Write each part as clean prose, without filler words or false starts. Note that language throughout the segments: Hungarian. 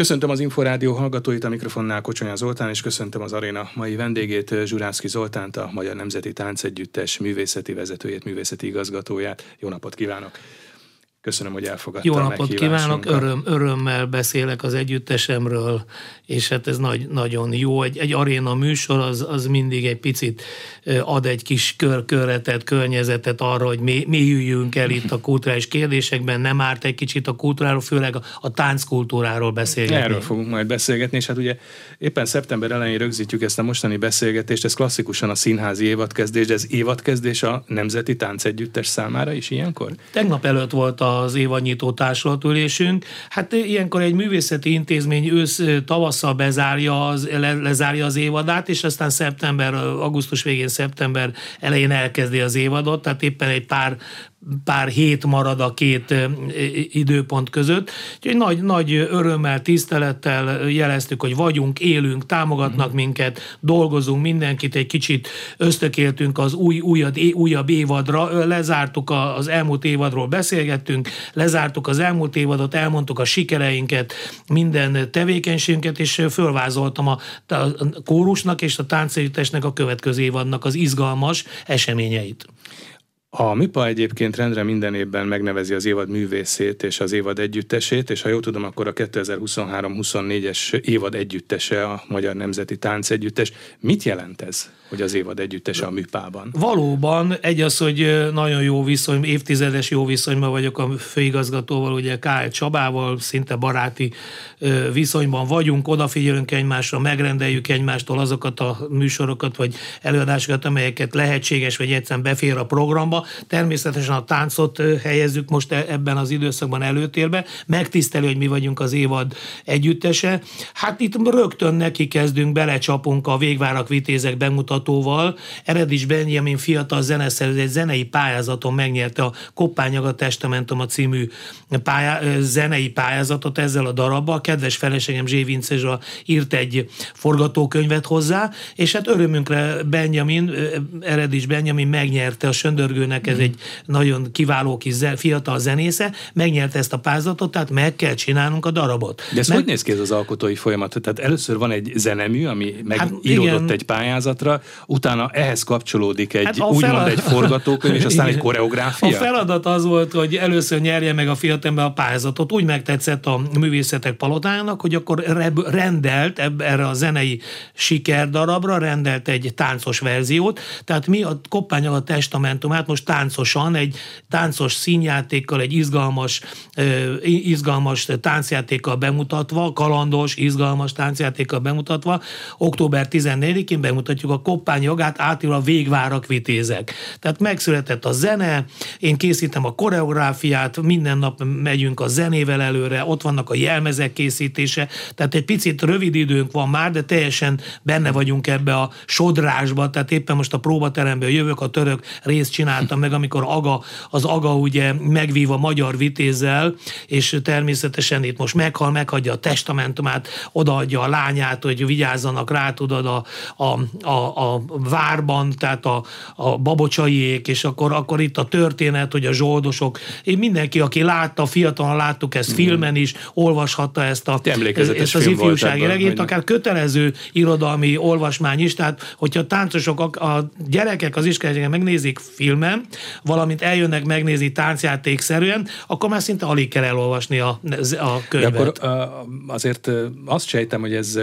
Köszöntöm az Inforádió hallgatóit, a mikrofonnál Kocsányi Zoltán, és köszöntöm az aréna mai vendégét, Zsuráfszky Zoltánt, a Magyar Nemzeti Táncegyüttes művészeti vezetőjét, művészeti igazgatóját. Jó napot kívánok! Köszönöm, hogy elfogadta a meghívásunkat. Jó napot kívánok, örömmel beszélek az együttesemről, és hát ez nagyon jó. Egy aréna műsor az mindig egy picit ad egy kis körretet, környezetet arra, hogy mélyüljünk el itt a kulturális kérdésekben, nem árt egy kicsit a kultúráról, főleg a tánckultúráról beszélgetni. Erről fogunk majd beszélgetni, és hát ugye éppen szeptember elején rögzítjük ezt a mostani beszélgetést, ez klasszikusan a színházi évadkezdés, de ez évadkezdés a Nemzeti Táncegyüttes számára is ilyenkor? Tegnap előtt volt az évadnyitó társulatülésünk. Hát ilyenkor egy művészeti intézmény ősz-tavasszal lezárja az évadát, és aztán augusztus végén, szeptember elején elkezdi az évadot, tehát éppen egy pár hét marad a két időpont között. Úgyhogy nagy örömmel, tisztelettel jeleztük, hogy vagyunk, élünk, támogatnak minket, dolgozunk mindenkit, egy kicsit ösztökéltünk az újabb évadra, lezártuk az elmúlt évadról, beszélgettünk, lezártuk az elmúlt évadot, elmondtuk a sikereinket, minden tevékenységünket, és fölvázoltam a kórusnak és a táncegyüttesnek a következő évadnak az izgalmas eseményeit. A MIPA egyébként rendre minden évben megnevezi az évad művészét és az évad együttesét, és ha jól tudom, akkor a 2023-24-es évad együttese a Magyar Nemzeti Táncegyüttes. Mit jelent ez, hogy az évad együttese a MIPA-ban? Valóban, az, hogy nagyon jó viszony, évtizedes jó viszonyban vagyok a főigazgatóval, ugye K. Csabával, szinte baráti viszonyban vagyunk, odafigyelünk egymásra, megrendeljük egymástól azokat a műsorokat vagy előadásokat, amelyeket lehetséges, vagy egyszerűen befér a programba. Természetesen a táncot helyezzük most ebben az időszakban előtérbe. Megtisztelő, hogy mi vagyunk az évad együttese. Hát itt rögtön neki kezdünk, belecsapunk a Végvárak Vitézek bemutatóval. Erdélyi Benjámin fiatal zeneszerző egy zenei pályázaton megnyerte a Koppányaga Testamentuma című zenei pályázatot ezzel a darabbal. Kedves feleségem Zsévince Zsa írt egy forgatókönyvet hozzá, és hát örömünkre Erdélyi Benjámin megnyerte a Söndörgő, ez egy nagyon kiváló kis fiatal zenésze, megnyerte ezt a pályázatot, tehát meg kell csinálnunk a darabot. De ez hogy néz ki ez az alkotói folyamat? Tehát először van egy zenemű, ami megíródott egy pályázatra, utána ehhez kapcsolódik egy egy forgatókönyv, és aztán egy koreográfia? A feladat az volt, hogy először nyerje meg a fiatalember a pályázatot. Úgy megtetszett a Művészetek Palotájának, hogy akkor rendelt erre a zenei sikerdarabra, rendelt egy táncos verziót. Tehát mi a Koppányaga Testamentumát most táncosan, egy táncos színjátékkal, egy izgalmas táncjátékkal bemutatva, kalandos, izgalmas táncjátékkal bemutatva, október 14-én bemutatjuk a Koppányagát, átül a Végvárak Vitézek. Tehát megszületett a zene, én készítem a koreográfiát, minden nap megyünk a zenével előre, ott vannak a jelmezek készítése, tehát egy picit rövid időnk van már, de teljesen benne vagyunk ebbe a sodrásba, tehát éppen most a próbateremből jövök, a török részt csináltam meg, amikor az aga ugye megvív a magyar vitézzel, és természetesen itt most meghagyja a testamentumát, odaadja a lányát, hogy vigyázzanak rá, tudod, a várban, tehát a babocsaiék, és akkor itt a történet, hogy a zsoldosok, mindenki, aki látta, fiatalon láttuk ezt filmen is, olvashatta ezt az ifjúsági regényt, akár kötelező irodalmi olvasmány is, tehát hogyha táncosok, a gyerekek az iskolában megnézik filmen, valamint eljönnek megnézni táncjátékszerűen, akkor már szinte alig kell elolvasni a könyvet. De akkor azért azt sejtem, hogy ez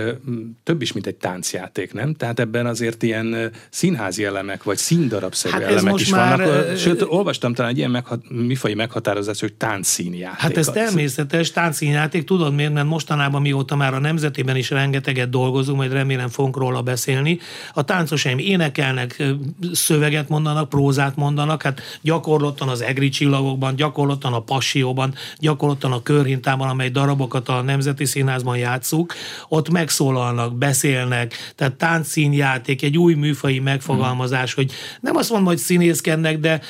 több is, mint egy táncjáték, nem? Tehát ebben azért ilyen színházi elemek, vagy színdarabszerű elemek is vannak. Sőt, olvastam talán egy ilyen mifai meghatározás, hogy táncszínjáték. Hát ez természetes táncszínjáték, tudod miért, mert mostanában, mióta már a Nemzetében is rengeteget dolgozunk, majd remélem fogunk róla beszélni. A táncosaim énekelnek, szöveget mondanak, prózát mondanak, hát gyakorlottan az Egri Csillagokban, gyakorlottan a Passióban, gyakorlottan a Körhintában, amely darabokat a Nemzeti Színházban játszuk, ott megszólalnak, beszélnek, tehát táncszínjáték, egy új műfai megfogalmazás, hogy nem azt mondom, hogy színészkednek, de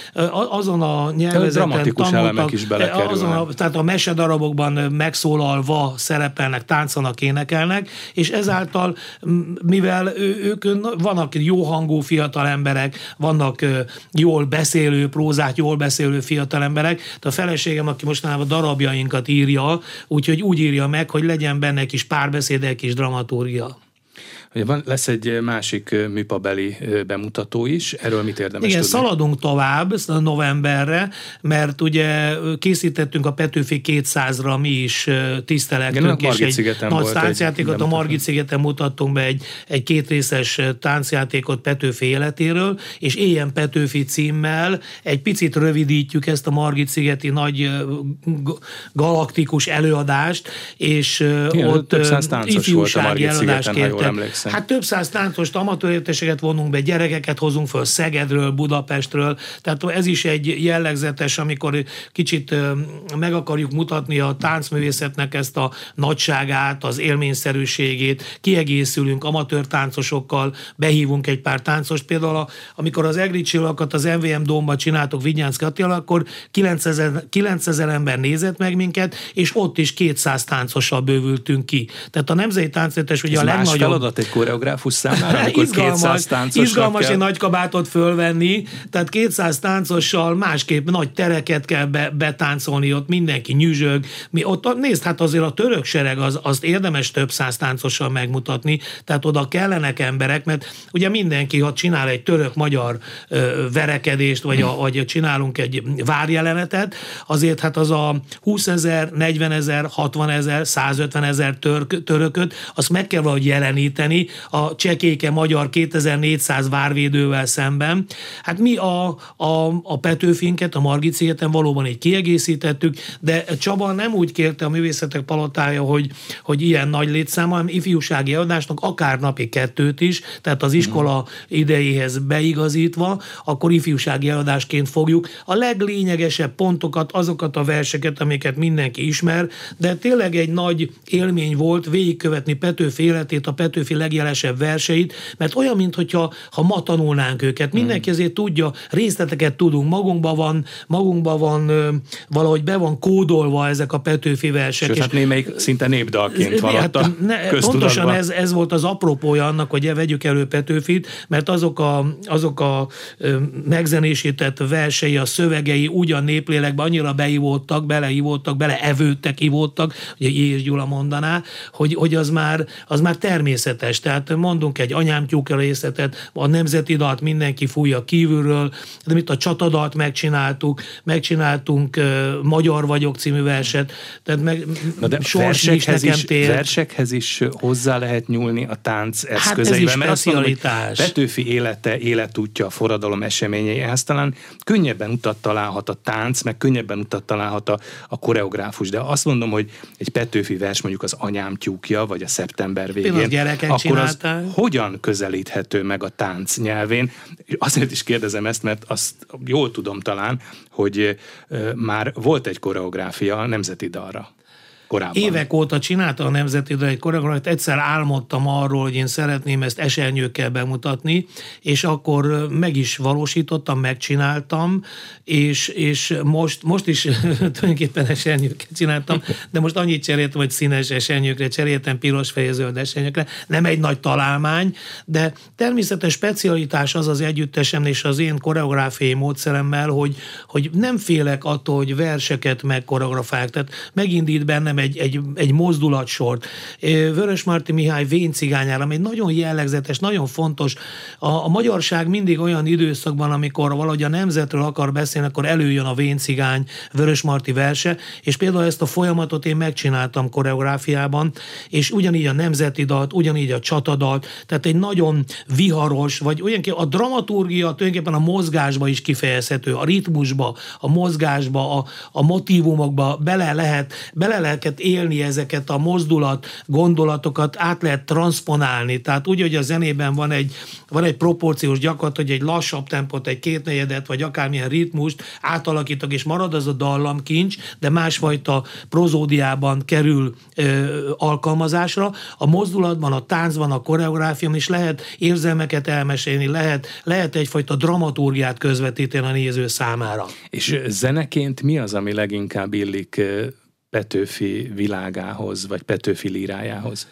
azon a nyelvezeten tanultak, tehát a mesedarabokban megszólalva szerepelnek, táncolnak, énekelnek, és ezáltal, mivel ők vannak jó hangú fiatal emberek, vannak jól beszélnek, beszélő, prózát jól beszélő fiatalemberek, de a feleségem, aki mostanában darabjainkat írja, úgyhogy úgy írja meg, hogy legyen benne kis párbeszéd, kis dramaturgia. Lesz egy másik MIPA-beli bemutató is, erről mit érdemes tudni? Igen, szaladunk tovább novemberre, mert ugye készítettünk a Petőfi 200-ra mi is tisztelektünk, és egy nagy táncjátékot, a Margit szigeten mutattunk be egy kétrészes táncjátékot Petőfi életéről, és Éljen Petőfi címmel egy picit rövidítjük ezt a Margit szigeti nagy galaktikus előadást, és igen, ott ifjúsági előadást kértek. Hát több száz táncost, amatőrérteseket vonunk be, gyerekeket hozunk föl Szegedről, Budapestről, tehát ez is egy jellegzetes, amikor kicsit meg akarjuk mutatni a táncművészetnek ezt a nagyságát, az élményszerűségét, kiegészülünk amatőr táncosokkal, behívunk egy pár táncost, például amikor az EGRI csillagokat az MVM Dómba csináltuk Vidnyánszky Attila, akkor 9000 ember nézett meg minket, és ott is 200 táncossal bővültünk ki. Tehát a Nemzeti Táncegyüttes ugye a legnagyobb egy koreográfus számára, amikor izgalmas, 200 táncosnak izgalmas kell egy nagy kabátot fölvenni, tehát 200 táncossal másképp nagy tereket kell betáncolni, ott mindenki nyüzsög. Ott nézd, hát azért a török sereg azt érdemes több száz táncossal megmutatni, tehát oda kellenek emberek, mert ugye mindenki, ha csinál egy török-magyar verekedést, vagy csinálunk egy várjelenetet, azért hát az a 20 000, 40 000, 60 000, 150 000 törököt, azt meg kell valahogy jeleníteni, a csekéke magyar 2400 várvédővel szemben. Hát mi a Petőfinket, a Margit szigeten valóban egy kiegészítettük, de Csaba nem úgy kérte a Művészetek Palotája, hogy ilyen nagy létszáma, hanem ifjúsági adásnak akár napi 2-t is, tehát az iskola idejéhez beigazítva, akkor ifjúsági adásként fogjuk. A leglényegesebb pontokat, azokat a verseket, amiket mindenki ismer, de tényleg egy nagy élmény volt végigkövetni Petőfi életét, a Petőfi legjelesebb verseit, mert olyan, mintha ma tanulnánk őket. Mindenki azért tudja, részleteket tudunk, magunkban van valahogy be van kódolva ezek a Petőfi versek. Sőt, hát némelyik szinte népdalként van ott a köztudatban. Pontosan ez volt az apropója annak, hogy vegyük elő Petőfit, mert azok a megzenésített versei, a szövegei ugyan néplélekben annyira beleevődtek, ugye Jés Gyula mondaná, hogy az már természetesen. Tehát mondunk egy anyámtyúk részletet, a nemzeti dalt mindenki fújja kívülről, de mit a csatadalt megcsináltunk Magyar vagyok című verset, tehát meg versekhez is hozzá lehet nyúlni a tánc eszközeivel. Hát ez is specialitás. Petőfi élete, életútja, forradalom eseményei, ehhez talán könnyebben utat találhat a tánc, meg könnyebben utat találhat a koreográfus, de azt mondom, hogy egy Petőfi vers mondjuk az anyámtyúkja, vagy a szeptember végén, akkor az hogyan közelíthető meg a tánc nyelvén? Azért is kérdezem ezt, mert azt jól tudom talán, hogy már volt egy koreográfia a nemzeti dalra. Korábban. Évek óta csinálta a Nemzeti Dal koreográfiát, egyszer álmodtam arról, hogy én szeretném ezt esernyőkkel bemutatni, és akkor meg is valósítottam, megcsináltam, és most is tulajdonképpen esernyőkkel csináltam, de most annyit cseréltem, hogy színes esernyőkre cseréltem, piros, fehér, zöld esernyőkre, nem egy nagy találmány, de természetes specialitás az együttesem és az én koreográfiai módszeremmel, hogy nem félek attól, hogy verseket megkoreografálják, tehát megindít bennem egy mozdulatsort. Vörös Marti Mihály Vén cigányára, ami egy nagyon jellegzetes, nagyon fontos. A magyarság mindig olyan időszakban, amikor valahogy a nemzetről akar beszélni, akkor előjön a Vén cigány Vörös Marti verse, és például ezt a folyamatot én megcsináltam koreográfiában, és ugyanígy a nemzeti dalt, ugyanígy a csatadalt, tehát egy nagyon viharos, vagy olyanképpen a dramaturgia tulajdonképpen a mozgásba is kifejezhető, a ritmusba, a mozgásba, a motívumokba bele lehet élni ezeket a gondolatokat, át lehet transponálni. Tehát úgy, hogy a zenében van egy proporciós gyakorlat, hogy egy lassabb tempót, egy kétnegyedet, vagy akármilyen ritmust átalakítok, és marad az a dallamkincs, de másfajta prozódiában kerül alkalmazásra. A mozdulatban, a táncban, a koreográfián is lehet érzelmeket elmesélni, lehet egyfajta dramaturgiát közvetíteni a néző számára. És zeneként mi az, ami leginkább illik Petőfi világához, vagy Petőfi lírájához?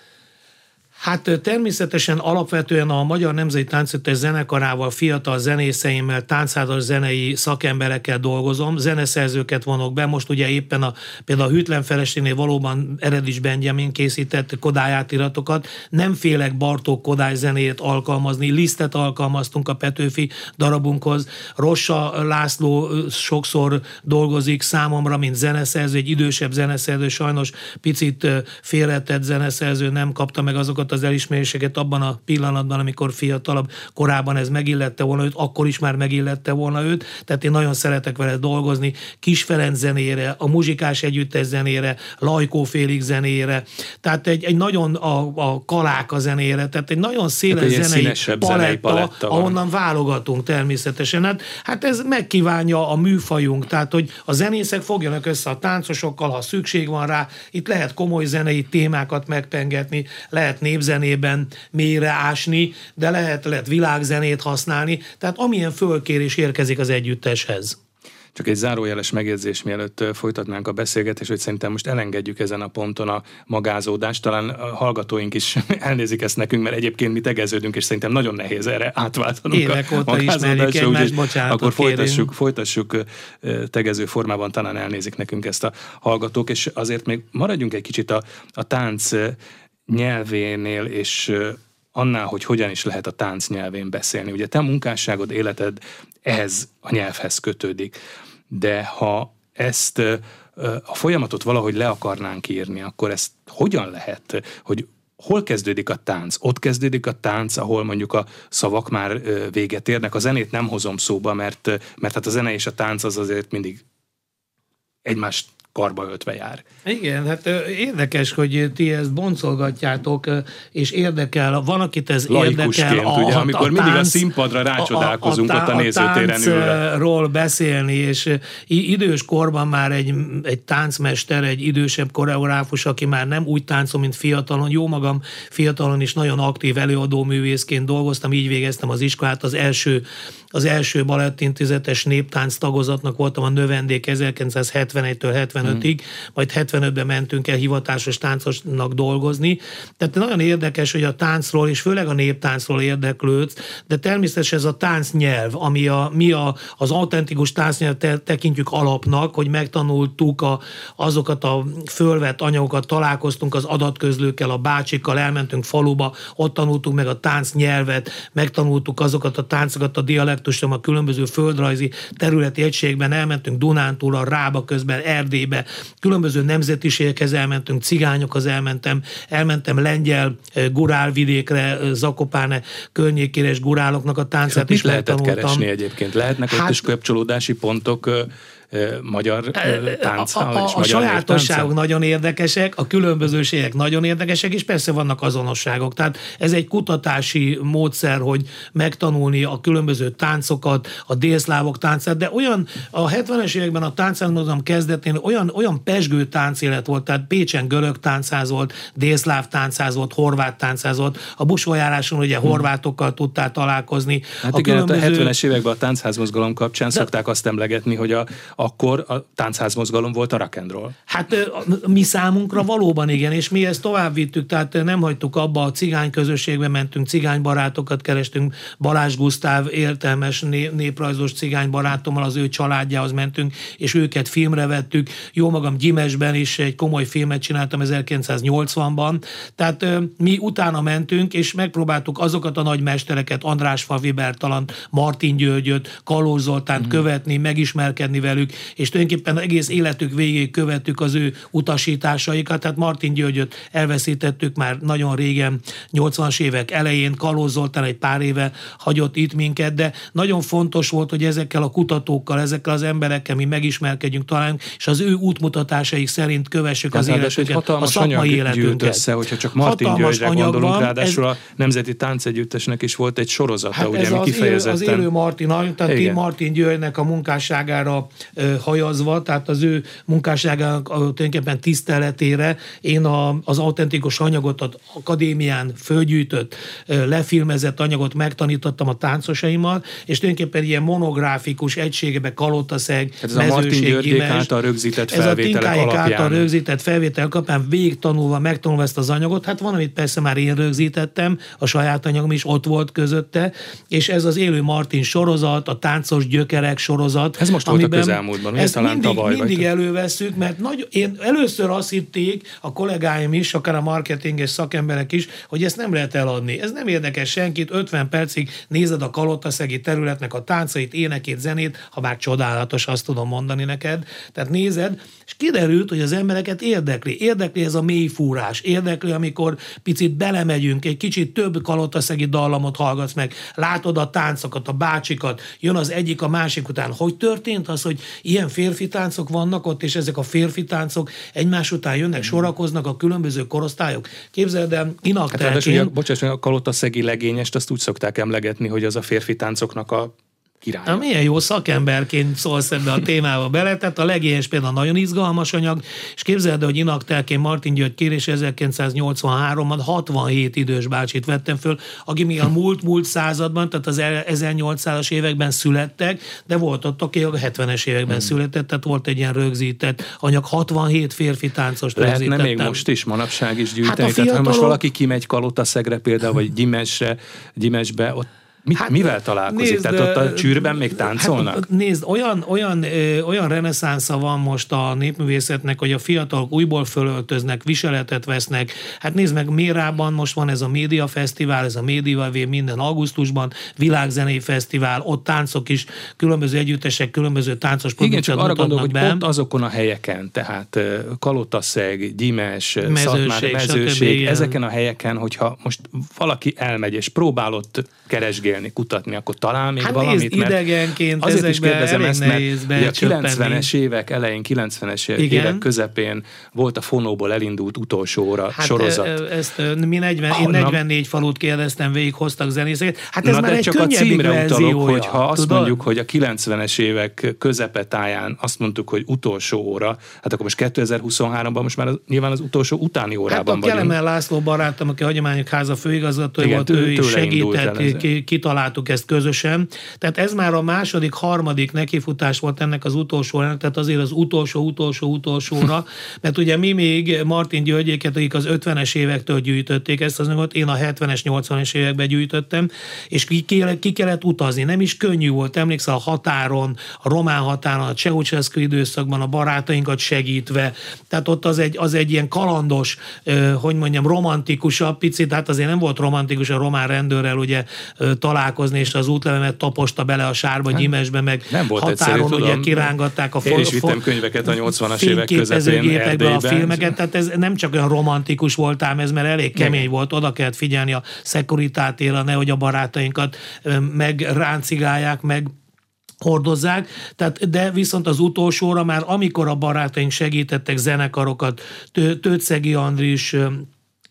Hát természetesen alapvetően a Magyar Nemzeti Táncegyüttes zenekarával, fiatal zenészeimmel, táncházatos zenei szakemberekkel dolgozom, zeneszerzőket vonok be, most ugye éppen például a Hűtlen Feleségnél valóban Erdélyi Benjámin készített Kodály átiratokat, nem félek Bartók Kodály zenéjét alkalmazni, Lisztet alkalmaztunk a Petőfi darabunkhoz, Rossa László sokszor dolgozik számomra, mint zeneszerző, egy idősebb zeneszerző, sajnos picit félretett zeneszerző, nem kapta meg azokat az elismeréseket abban a pillanatban, amikor fiatalabb korában ez megillette volna őt, akkor is már megillette volna őt, tehát én nagyon szeretek vele dolgozni, Kis Ferenc zenére, a Muzsikás Együttes zenére, Lajkó Félik zenére, tehát egy nagyon a Kaláka zenére, tehát egy nagyon széles zenei paletta ahonnan válogatunk természetesen. Hát ez megkívánja a műfajunk, tehát hogy a zenészek fogjanak össze a táncosokkal, ha szükség van rá, itt lehet komoly zenei témákat megpengetni, lehet népzenében mélyre ásni, de lehet világzenét használni, tehát amilyen fölkérés érkezik az együtteshez. Csak egy zárójeles megjegyzés, mielőtt folytatnánk a beszélgetést, hogy szerintem most elengedjük ezen a ponton a magázódást. Talán a hallgatóink is elnézik ezt nekünk, mert egyébként mi tegeződünk, és szerintem nagyon nehéz erre átváltanunk. Évek a magázódásra, úgyhogy akkor folytassuk tegező formában, talán elnézik nekünk ezt a hallgatók, és azért még maradjunk egy kicsit a tánc nyelvénél, és annál, hogy hogyan is lehet a tánc nyelvén beszélni. Ugye te munkásságod, életed ehhez a nyelvhez kötődik, de ha ezt a folyamatot valahogy le akarnánk írni, akkor ezt hogyan lehet, hogy hol kezdődik a tánc? Ott kezdődik a tánc, ahol mondjuk a szavak már véget érnek. A zenét nem hozom szóba, mert hát a zene és a tánc az azért mindig egymást karba ötve jár. Igen, hát érdekes, hogy ti ezt boncolgatjátok, és érdekel, van, akit ez érdekel. Ugye, amikor mindig a színpadra rácsodálkozunk ott a nézőtéren ülve. A táncról beszélni, és idős korban már egy táncmester, egy idősebb koreográfus, aki már nem úgy táncol, mint fiatalon. Jó magam fiatalon is nagyon aktív előadó művészként dolgoztam, így végeztem az iskolát, az első balettintézetes néptánc tagozatnak voltam a növendék 1971-től 75-ig, majd 75-ben mentünk el hivatásos táncosnak dolgozni. Tehát nagyon érdekes, hogy a táncról, és főleg a néptáncról érdeklődsz, de természetesen ez a táncnyelv, ami az autentikus táncnyelv tekintjük alapnak, hogy megtanultuk azokat a fölvett anyagokat, találkoztunk az adatközlőkkel, a bácsikkal, elmentünk faluba, ott tanultuk meg a táncnyelvet, megtanultuk azokat a táncokat, a dialektusokat, a különböző földrajzi területi egységben, elmentünk Dunántúlra, Rába közben, Erdélybe, különböző nemzetiségekhez elmentünk, cigányokhoz elmentem lengyel gurál vidékre, Zakopáne környékére, és guráloknak a táncát is megtanultam. Mit lehetett keresni egyébként? Lehetnek ott is kapcsolódási pontok magyar tánccal és magyar sajátosságok nagyon érdekesek, a különbözőségek nagyon érdekesek, és persze vannak azonosságok. Tehát ez egy kutatási módszer, hogy megtanulni a különböző táncokat, a délszlávok táncát, de olyan a 70-es években a táncmozgalom kezdetén olyan pezsgő táncélet volt, tehát Pécsen görög táncház volt, délszláv táncház volt, horvát táncház volt, a busójáráson ugye horvátokkal tudtál találkozni. Hát igen, különböző... a 70-es években a táncházmozgalom kapcsán szokták azt emlegetni, hogy akkor a táncházmozgalom volt a rock and roll. Hát mi számunkra valóban igen, és mi ezt tovább vittük, tehát nem hagytuk abba, a cigány közösségbe mentünk, cigány barátokat kerestünk, Balázs Gusztáv értelmes néprajzos cigány barátommal, az ő családjához mentünk, és őket filmre vettük. Jó magam Gyimesben is egy komoly filmet csináltam 1980-ban, tehát mi utána mentünk, és megpróbáltuk azokat a nagy mestereket, Andrásfalvy Bertalant, Martin Györgyöt, Kaló Zoltánt követni, megismerkedni velük, és tulajdonképpen egész életük végéig követtük az ő utasításaikat. Tehát Martin Györgyöt elveszítettük már nagyon régen, 80-as évek elején, Kaló Zoltán egy pár éve hagyott itt minket, de nagyon fontos volt, hogy ezekkel a kutatókkal, ezekkel az emberekkel mi megismerkedjünk, talán, és az ő útmutatásaik szerint kövessük az életünket, a szakmai életünket. Össze, hogyha csak Martin Györgyre gondolunk, ráadásul a Nemzeti Táncegyüttesnek is volt egy sorozata, ugye, ami kifejezetten... Az élő Martin, tehát Martin Györgynek a munkásságára hajazva, tehát az ő munkásságának tulajdonképpen tiszteletére én az autentikus anyagot, az akadémián fölgyűjtött, lefilmezett anyagot megtanítottam a táncosaimmal, és tulajdonképpen ilyen monográfikus egységebe Kalotaszeg, Mezőség, Gyimes. Ez a Martin Györgyék által rögzített felvételek alapján. Ez a Tinkáék által rögzített felvételek alapján végigtanulva, megtanulva ezt az anyagot, hát van, amit persze már én rögzítettem, a saját anyagom is ott volt közötte, és ez az Élő Martin sorozat, a Táncos Gyökerek sorozat. Ez most volt a közelmúltban, ezt talán mindig elővesszük, mert én először azt hitték, a kollégáim is, akár a marketinges szakemberek is, hogy ezt nem lehet eladni. Ez nem érdekes senkit, 50 percig nézed a kalotaszegi területnek a táncait, énekét, zenét, ha bár csodálatos, azt tudom mondani neked. Tehát nézed, és kiderült, hogy az embereket érdekli. Érdekli ez a mélyfúrás, érdekli, amikor picit belemegyünk, egy kicsit több kalotaszegi dallamot hallgatsz meg, látod a táncokat, a bácsikat, jön az egyik a másik után. Hogy történt az, hogy ilyen férfi táncok vannak ott, és ezek a férfi táncok egymás után jönnek, sorakoznak a különböző korosztályok? Képzeld el, a kalotaszegi legényest azt úgy szokták emlegetni, hogy az a férfi táncoknak a királya. Na, milyen jó szakemberként szólsz ebbe a témába bele, tehát a legényes például nagyon izgalmas anyag, és képzeld el, hogy inaktelként Martin György kérés 1983-ban 67 idős bácsit vettem föl, aki még a múlt században, tehát az 1800-as években születtek, de volt ott, aki a 70-es években született, tehát volt egy ilyen rögzített anyag, 67 férfi táncost rögzítettem. Lehetne még most is, manapság is gyűjteni, hát tehát ha most valaki kimegy Kalotaszegre például, vagy Gyimesbe, ott mivel találkozik? Nézd, tehát ott a csűrben még táncolnak? Hát, nézd, olyan reneszánsza van most a népművészetnek, hogy a fiatalok újból fölöltöznek, viseletet vesznek. Hát nézd meg, Mérában most van ez a médiafesztivál, ez a Médiavé minden augusztusban, világzenei fesztivál, ott táncok is, különböző együttesek, különböző táncos produkciót mutatnak be. Igen, csak arra gondolok, hogy ott azokon a helyeken, tehát Kalotaszeg, Gyimes, Mezőség, ezeken a helyeken, hogyha most valaki elmegy és próbál ott keresgélni, kutatni, akkor talán még valamit, mert idegenként azért is kérdezem ezt, mert a 90-es évek elején, 90-es évek közepén volt a fonóból elindult utolsó óra sorozat. Ezt én 44 falut kérdeztem, végig hoztak zenészeket. Hát ez már egy csak a címre utalok, hogyha azt mondjuk, hogy a 90-es évek közepetáján azt mondtuk, hogy utolsó óra, hát akkor most 2023-ban most már nyilván az utolsó utáni órában vagyunk. Hát a Kelemen László barátom, aki a Hagyományok Háza főigazgatója volt, ő is segített, kitaláltuk ezt közösen. Tehát ez már a második, harmadik nekifutás volt ennek az utolsó, tehát azért az utolsóra, mert ugye mi még Martin Györgyéket, akik az 50-es évektől gyűjtötték ezt az anyagot, én a 70-es, 80-es években gyűjtöttem, és ki kellett utazni. Nem is könnyű volt, emlékszel, a határon, a román határon, a Ceausescu időszakban a barátainkat segítve. Tehát ott az egy ilyen kalandos, romantikusabb picit, hát azért nem volt romantikus a román rendőrrel, ugye, találkozni, és az útlevemet taposta bele a sárba, Gyimesbe, meg nem volt határon egyszerű, ugye kirángatták a könyveket a 80-as évek közepén Erdélyben. A filmeket, tehát ez nem csak olyan romantikus volt ám ez, mert elég kemény volt, oda kellett figyelni a szekuritátéra, nehogy a barátainkat megráncigálják, meg hordozzák, tehát, de viszont az utolsóra már, amikor a barátaink segítettek zenekarokat, Tőczegi Andris,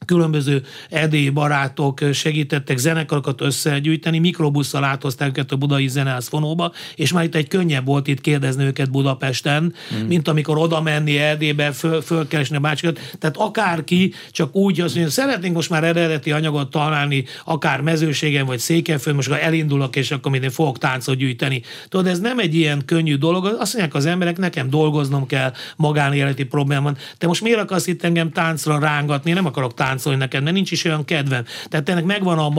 különböző erdélyi barátok segítettek zenekarokat összegyűjteni, mikrobusszal áthozták őket a Budai Zeneház fonóba, és már itt egy könnyebb volt itt kérdezni őket Budapesten, mint amikor oda menni Erdélybe, fölkeresni a bácsikat. Tehát akárki csak úgy, azt mondja, szeretnénk most már eredeti anyagot találni, akár Mezőségen vagy Székelyföldön, most elindulok, és akkor minden fogok táncot gyűjteni. Tudod, ez nem egy ilyen könnyű dolog, azt mondják az emberek, nekem dolgoznom kell, magánéleti problémám. Te most miért akarsz itt engem táncra rángatni, nem akarok táncolni neked, mert nincs is olyan kedvem. Tehát ennek megvan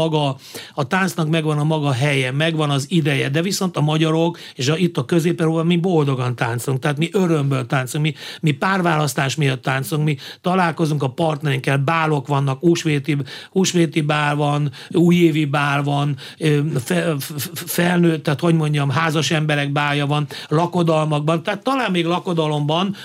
a táncnak megvan a maga helye, megvan az ideje, de viszont a magyarok, és itt a Közép-Európában mi boldogan táncolunk, tehát mi örömből táncolunk, mi párválasztás miatt táncolunk, mi találkozunk a partnerinkkel, bálok vannak, húsvéti bál van, újévi bál van, felnőtt, tehát házas emberek bálja van, lakodalmakban, tehát talán még lakodalomban,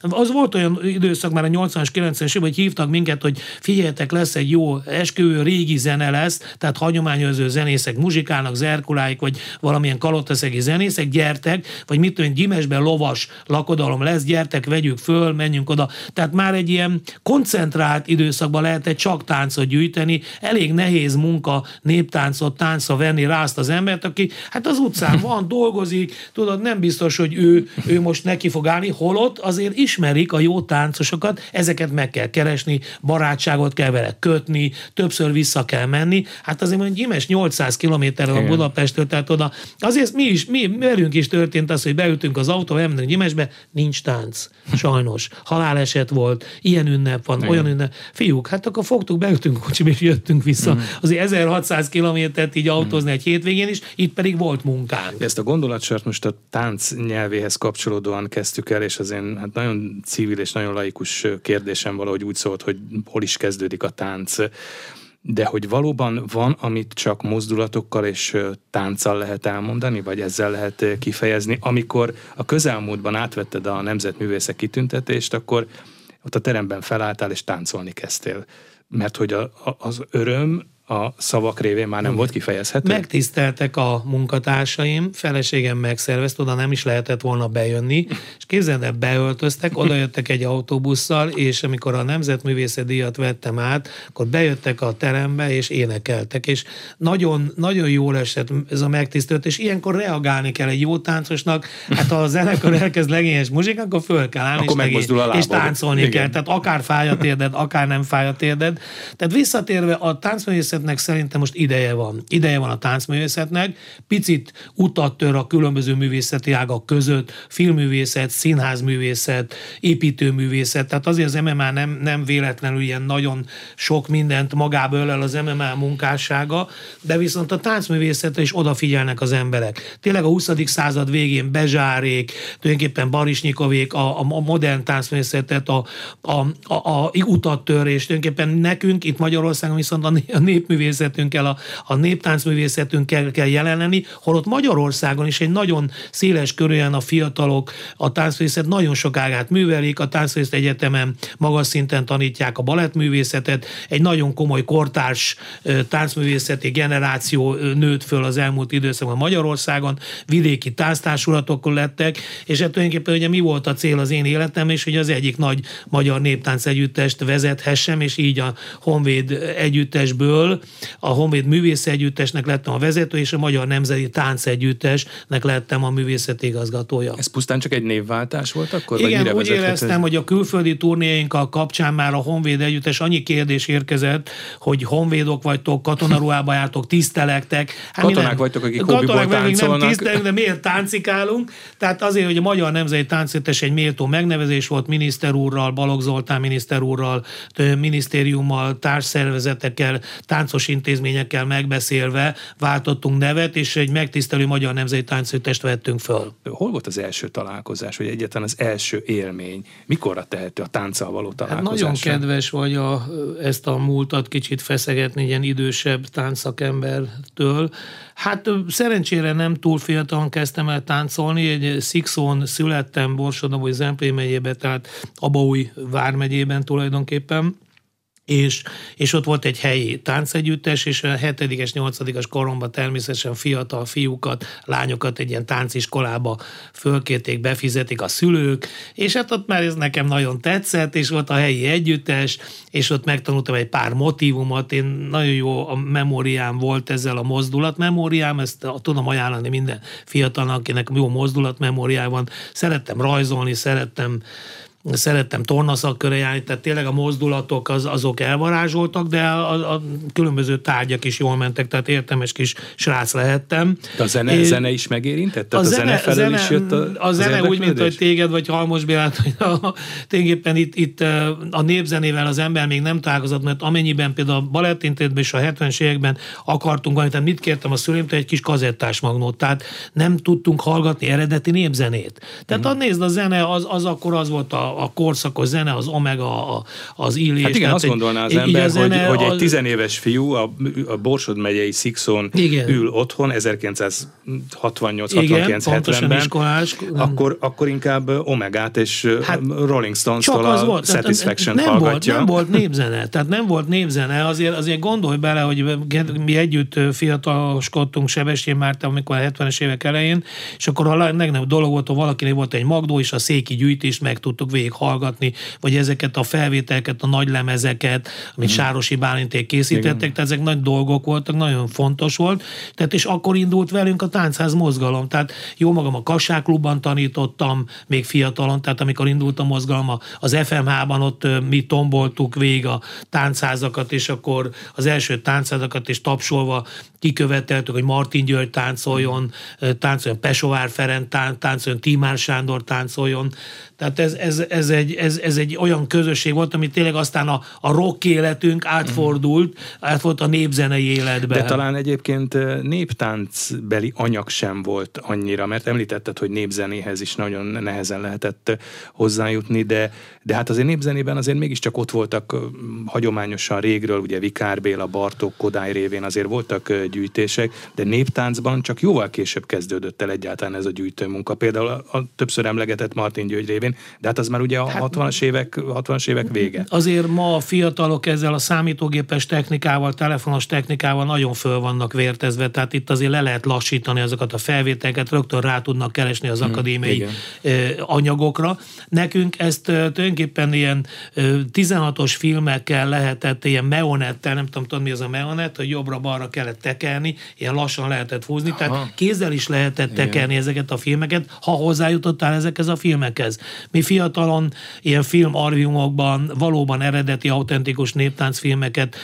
az volt olyan időszak már a 80-as, 90-es években, hogy hívtak minket, hogy figyeljetek, lesz egy jó esküvő, régi zene lesz, tehát hagyományozó zenészek muzsikálnak, zerkuláik, vagy valamilyen kalotaszegi zenészek, gyertek, vagy mit tudom, Gyimesben lovas lakodalom lesz, gyertek, vegyük föl, menjünk oda. Tehát már egy ilyen koncentrált időszakban lehetett csak táncot gyűjteni, elég nehéz munka néptáncot, táncra venni rá azt az embert, aki hát az utcán van, dolgozik, tudod, nem biztos, hogy ő most neki fog állni, holott azért ismerik a jó táncosokat, ezeket meg kell keresni, barátságot kell vele kötni, többször vissza kell menni, hát azért mondjuk Gyimes 800 kilométerrel a Budapesttől, tehát oda, azért mi velünk is történt az, hogy beültünk az autóba, elmentünk Gyimesbe, nincs tánc, sajnos, haláleset volt, ilyen ünnep van, olyan ünnep, fiúk, hát akkor fogtuk, beültünk kocsiba és jöttünk vissza, azért 1600 kilométert így autózni egy hétvégén is, itt pedig volt munkánk. Ezt a gondolatsort most a tánc nyelvéhez kapcsolódóan kezdtük el, és az én hát nagyon civil és nagyon laikus kérdésem valahogy úgy szólt, hogy hol is kezdődik a tánc. De hogy valóban van, amit csak mozdulatokkal és tánccal lehet elmondani, vagy ezzel lehet kifejezni. Amikor a közelmúltban átvetted a nemzetművészek kitüntetést, akkor ott a teremben felálltál és táncolni kezdtél. Mert hogy az öröm a szavak révén már nem volt kifejezhető? Megtiszteltek a munkatársaim, feleségem megszervezte, oda nem is lehetett volna bejönni, és képzeld el, beöltöztek, odajöttek egy autóbusszal, és amikor a Nemzetművészeti Díjat vettem át, akkor bejöttek a terembe, és énekeltek, és nagyon, nagyon jól esett ez a megtiszteltetés, és ilyenkor reagálni kell egy jó táncosnak, hát ha a zenekar elkezd legényes muzsik, akkor föl kell állni, és táncolni kell, tehát akár fáj a térded, akár nem fáj a térded. Tehát visszatérve a táncművészet szerintem most ideje van. Ideje van a táncművészetnek, picit utat tör a különböző művészeti ágak között, filmművészet, színházművészet, építőművészet, tehát azért az MMA nem véletlenül ilyen nagyon sok mindent magába ölel az MMA munkássága, de viszont a táncművészetre is odafigyelnek az emberek. Tényleg a 20. század végén Bezsárék, tulajdonképpen Barisnyikovék a modern táncművészetet a utat tör, és tulajdonképpen nekünk itt Magyarországon viszont a népművészetünkkel, a néptáncművészetünkkel kell jelen lenni, holott Magyarországon is egy nagyon széles körűen a fiatalok a táncművészet nagyon sok ágát művelik, a Táncművészeti Egyetemen magas szinten tanítják a balettművészetet, egy nagyon komoly kortárs táncművészeti generáció nőtt föl az elmúlt időszakban Magyarországon, vidéki tánctársulatok lettek, és hát tulajdonképpen ugye mi volt a cél az én életem, és hogy az egyik nagy magyar néptáncegyüttest vezethessem, és így a Honvéd együttesből a Honvéd Művészegyüttesnek lettem a vezető, és a Magyar Nemzeti Táncegyüttesnek lettem a művészeti igazgatója. Ez pusztán csak egy névváltás volt akkor? Igen, vagy úgy éreztem, hogy a külföldi turnéinkkal kapcsán már a Honvéd Együttes annyi kérdés érkezett, hogy honvédok vagytok, katonaruhába jártok, tisztelektek. Hát katonák vagytok, akik hobbiból táncolnak. Nem tisztelünk, de miért táncikálunk? Tehát azért, hogy a Magyar Nemzeti Táncegyüttes egy méltó megnevezés volt miniszter úrral, Balogh Zoltán miniszter úrral, minisztériummal, társszervezetekkel, táncos intézményekkel megbeszélve váltottunk nevet, és egy megtisztelő Magyar Nemzeti Táncegyüttest vettünk föl. Hol volt az első találkozás, vagy egyáltalán az első élmény? Mikorra tehető a tánccal való találkozás? Hát nagyon kedves vagy ezt a múltat kicsit feszegetni ilyen idősebb táncszakembertől. Hát szerencsére nem túl fiatalon kezdtem el táncolni, egy Szikszón születtem, Borsod-Abaúj Zemplén megyében, tehát Abaúj vármegyében tulajdonképpen. És ott volt egy helyi táncegyüttes, és a 7-es, 8-as koromban természetesen fiatal fiúkat, lányokat egy ilyen tánciskolába fölkérték, befizetik a szülők, és hát ott már ez nekem nagyon tetszett, és volt a helyi együttes, és ott megtanultam egy pár motívumot, én nagyon jó a memóriám volt ezzel a mozdulatmemóriám, ezt tudom ajánlani minden fiatalnak, akinek jó mozdulatmemóriája van, szerettem rajzolni, szerettem tornaszakköre járni, tehát tényleg a mozdulatok azok elvarázsoltak, de a különböző tárgyak is jól mentek, tehát értelmes kis srác lehettem. De a zene is megérintett? Tehát a zene felől is jött az érdeklődés? Úgy, mint hogy téged, vagy Halmos Bélát, hogy tényleg itt a népzenével az ember még nem találkozott, mert amennyiben például a balettintézetben és a 70-es években akartunk valami, tehát mit kértem a szüleimtől? Egy kis kazettás magnót, tehát nem tudtunk hallgatni eredeti népzenét. Tehát nézd, a zene az akkor az volt a a korszakos zene, az Omega, az Illés. Hát igen, azt gondolná az ember, hogy, zene, hogy egy tizenéves fiú a Borsod megyei Szikszón ül otthon 1968-69-70-ben, akkor inkább Omegát és Rolling Stones-tól a Satisfaction hallgatja. Nem volt népzene, tehát nem volt népzene, azért gondolj bele, hogy mi együtt fiataloskodtunk Sebestyén Mártával, amikor a 70-es évek elején, és akkor a legnagyobb dolog volt, hogy valakinek volt egy Magdó, és a Széki gyűjtést meg tudtuk végighallgatni, vagy ezeket a felvételeket, a nagy lemezeket, amit Sárosi Bálinték készítettek, tehát ezek nagy dolgok voltak, nagyon fontos volt, tehát és akkor indult velünk a táncház mozgalom, tehát jó magam a Kassák klubban tanítottam, még fiatalon, tehát amikor indult a mozgalom, az FMH-ban ott mi tomboltuk végig a táncházakat, és akkor az első táncházakat is tapsolva kiköveteltük, hogy Martin György táncoljon Pesovár Ferenc táncoljon, Tímár Sándor táncoljon. Tehát ez egy olyan közösség volt, ami tényleg aztán a rock életünk átfordult a népzenei életbe. De talán egyébként néptáncbeli anyag sem volt annyira, mert említetted, hogy népzenéhez is nagyon nehezen lehetett hozzájutni, de hát azért népzenében azért mégiscsak ott voltak hagyományosan régről, ugye Vikár Béla, Bartók, Kodály révén azért voltak gyűjtések, de néptáncban csak jóval később kezdődött el egyáltalán ez a gyűjtőmunka. Például a többször emlegetett Martin György révén, de hát az már ugye a 60-as évek vége. Azért ma a fiatalok ezzel a számítógépes technikával, telefonos technikával nagyon föl vannak vértezve, tehát itt azért le lehet lassítani azokat a felvételeket, rögtön rá tudnak keresni az akadémiai anyagokra. Nekünk ezt tulajdonképpen ilyen 16-os filmekkel lehetett, ilyen meonettel, nem tudom mi az a meonett, hogy jobbra-balra kellett tekerni, ilyen lassan lehetett húzni, tehát kézzel is lehetett tekerni ezeket a filmeket, ha hozzájutottál ezekhez a filmekhez. Mi fiatalon ilyen filmarchívumokban valóban eredeti, autentikus néptáncfilmeket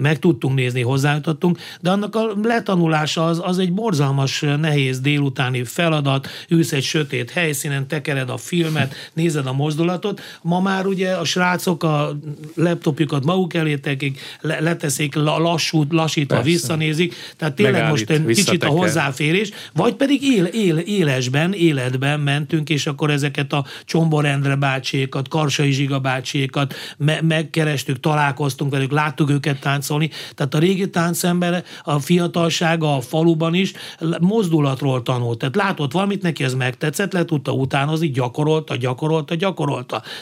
meg tudtunk nézni, hozzájutottunk, de annak a letanulása az egy borzalmas, nehéz délutáni feladat, ülsz egy sötét helyszínen, tekered a filmet, nézed a mozdulatot. Ma már ugye a srácok a laptopjukat maguk elé tekik, leteszik, lassítva visszanézik, tehát tényleg megállít, most egy kicsit a hozzáférés, vagy pedig életben mentünk, és akkor ezeket a Csombor Endre bácsékat, Karsai Zsiga bácsékat megkerestük, találkoztunk velük, láttuk őket táncolni, tehát a régi táncember, a fiatalsága a faluban is mozdulatról tanult, tehát látott valamit, neki ez megtetszett, le tudta utánozni, gyakorolta.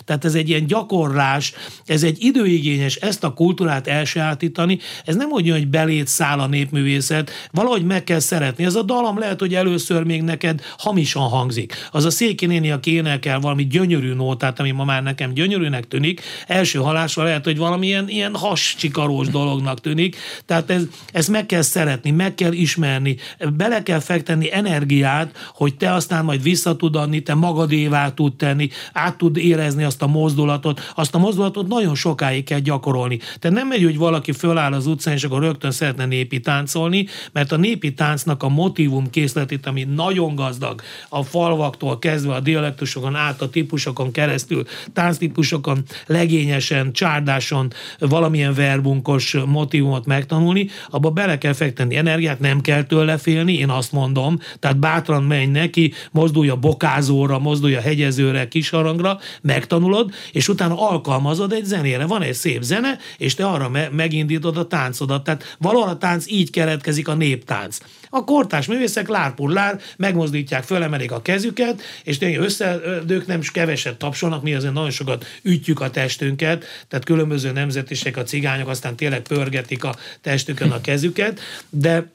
Tehát ez egy ilyen gyakorlás, ez egy időigényes, ezt a kultúrát elsajátítani, ez nem olyan, hogy beléd száll a népművészet, valahogy meg kell szeretni. Ez a dallam lehet, hogy először még neked hamisan hangzik. Az a Széki néni, aki énekel valami gyönyörű nótát, ami ma már nekem gyönyörűnek tűnik, első hallásra lehet, hogy valamilyen ilyen hascsikarós dolognak tűnik. Tehát ezt meg kell szeretni, meg kell ismerni, bele kell fektenni energiát, hogy te aztán majd vissza tud adni, te magadévá tud tenni, át tud érezni azt a mozdulatot. Azt a mozdulatot nagyon sokáig kell gyakorolni. Tehát nem megy, hogy valaki föláll az utcán, és akkor rögtön szeretne népi táncolni, mert a népi táncnak a motívum készletét, ami nagyon gazdag, a falvaktól kezdve a dialektusokon át a típusokon keresztül, tánctípusokon, legényesen, csárdáson valamilyen verbunkos motívumot megtanulni, abba bele kell fektenni energiát, nem kell tőle félni, én azt mondom, tehát bátran menj neki, mozdulj a bokázóra, mozdulj a hegyezőre, kisharangra, megtanulod, és utána alkalmazod egy zenére. Van egy szép zene, és te arra megindítod a táncodat. Tehát valóban a tánc így keletkezik, a néptánc. A kortárs művészek lárpurlár megmozdítják, fölemelik a kezüket, és tényleg összedők, nem keveset tapsolnak, mi azért nagyon sokat ütjük a testünket, tehát különböző nemzetisek, a cigányok aztán tényleg pörgetik a testükön a kezüket, de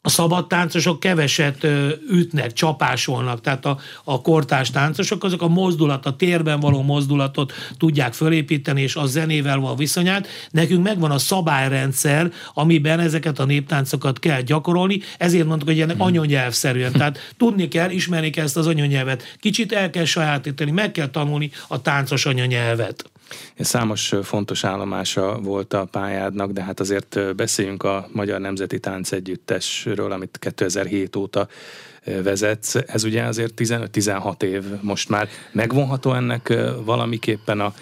a szabad táncosok keveset ütnek, csapásolnak, tehát a kortárs táncosok azok a mozdulat, a térben való mozdulatot tudják fölépíteni, és a zenével való viszonyát. Nekünk megvan a szabályrendszer, amiben ezeket a néptáncokat kell gyakorolni, ezért mondtuk, hogy ennek anyanyelvszerűen, tehát tudni kell, ismerni kell ezt az anyanyelvet. Kicsit el kell sajátítani, meg kell tanulni a táncos anyanyelvet. Számos fontos állomása volt a pályádnak, de hát azért beszéljünk a Magyar Nemzeti Táncegyüttesről, amit 2007 óta vezetsz. Ez ugye azért 15-16 év most már. Megvonható ennek valamiképpen a